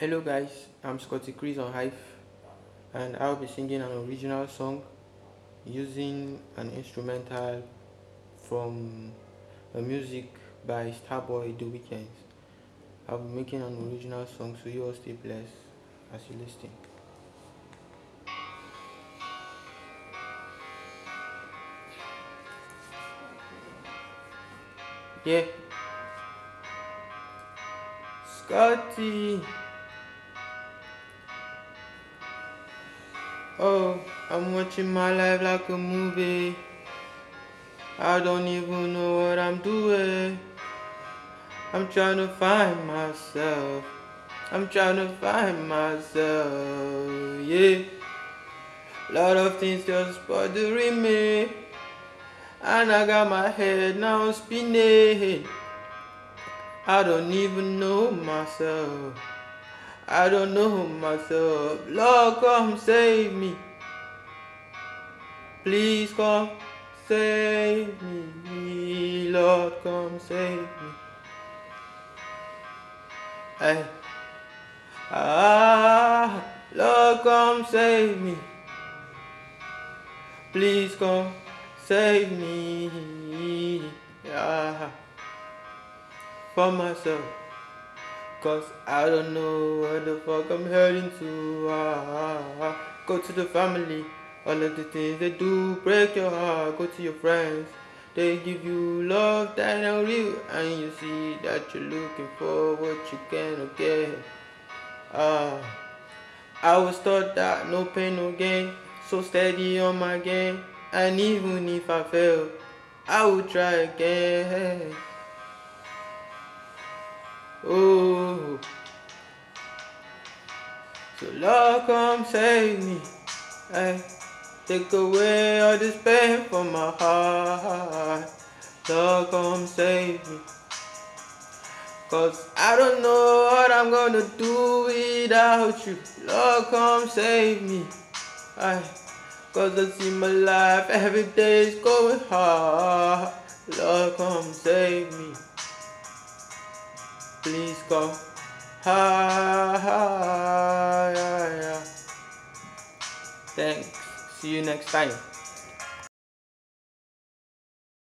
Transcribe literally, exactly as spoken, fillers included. Hello guys, I'm Scotty Kriz on Hive, and I'll be singing an original song using an instrumental from a music by Starboy, The Weeknd. I'll be making an original song, so you all stay blessed as you listen. Yeah. Scotty. Oh, I'm watching my life like a movie. I don't even know what I'm doing. I'm trying to find myself. I'm trying to find myself, yeah. Lot of things just bothering me, and I got my head now spinning. I don't even know myself. I don't know myself. Lord, come save me. Please come save me. Lord, come save me. Hey. Ah, Lord, come save me. Please come save me. Ah, for myself. Cause I don't know where the fuck I'm heading to. ah, ah. Go to the family, all of the things they do break your heart. Go to your friends, they give you love that ain't real, and you see that you're looking for what you cannot get. ah. I was taught that no pain, no gain, so steady on my game, and even if I fail, I will try again. Oh, so Lord, come save me. Hey, take away all this pain from my heart. Lord, come save me. Cause I don't know what I'm gonna do without you. Lord, come save me. Hey, cause I see my life every day is going hard. Lord, come save me. Please come, ha, ha, yeah, yeah. Thanks. See you next time.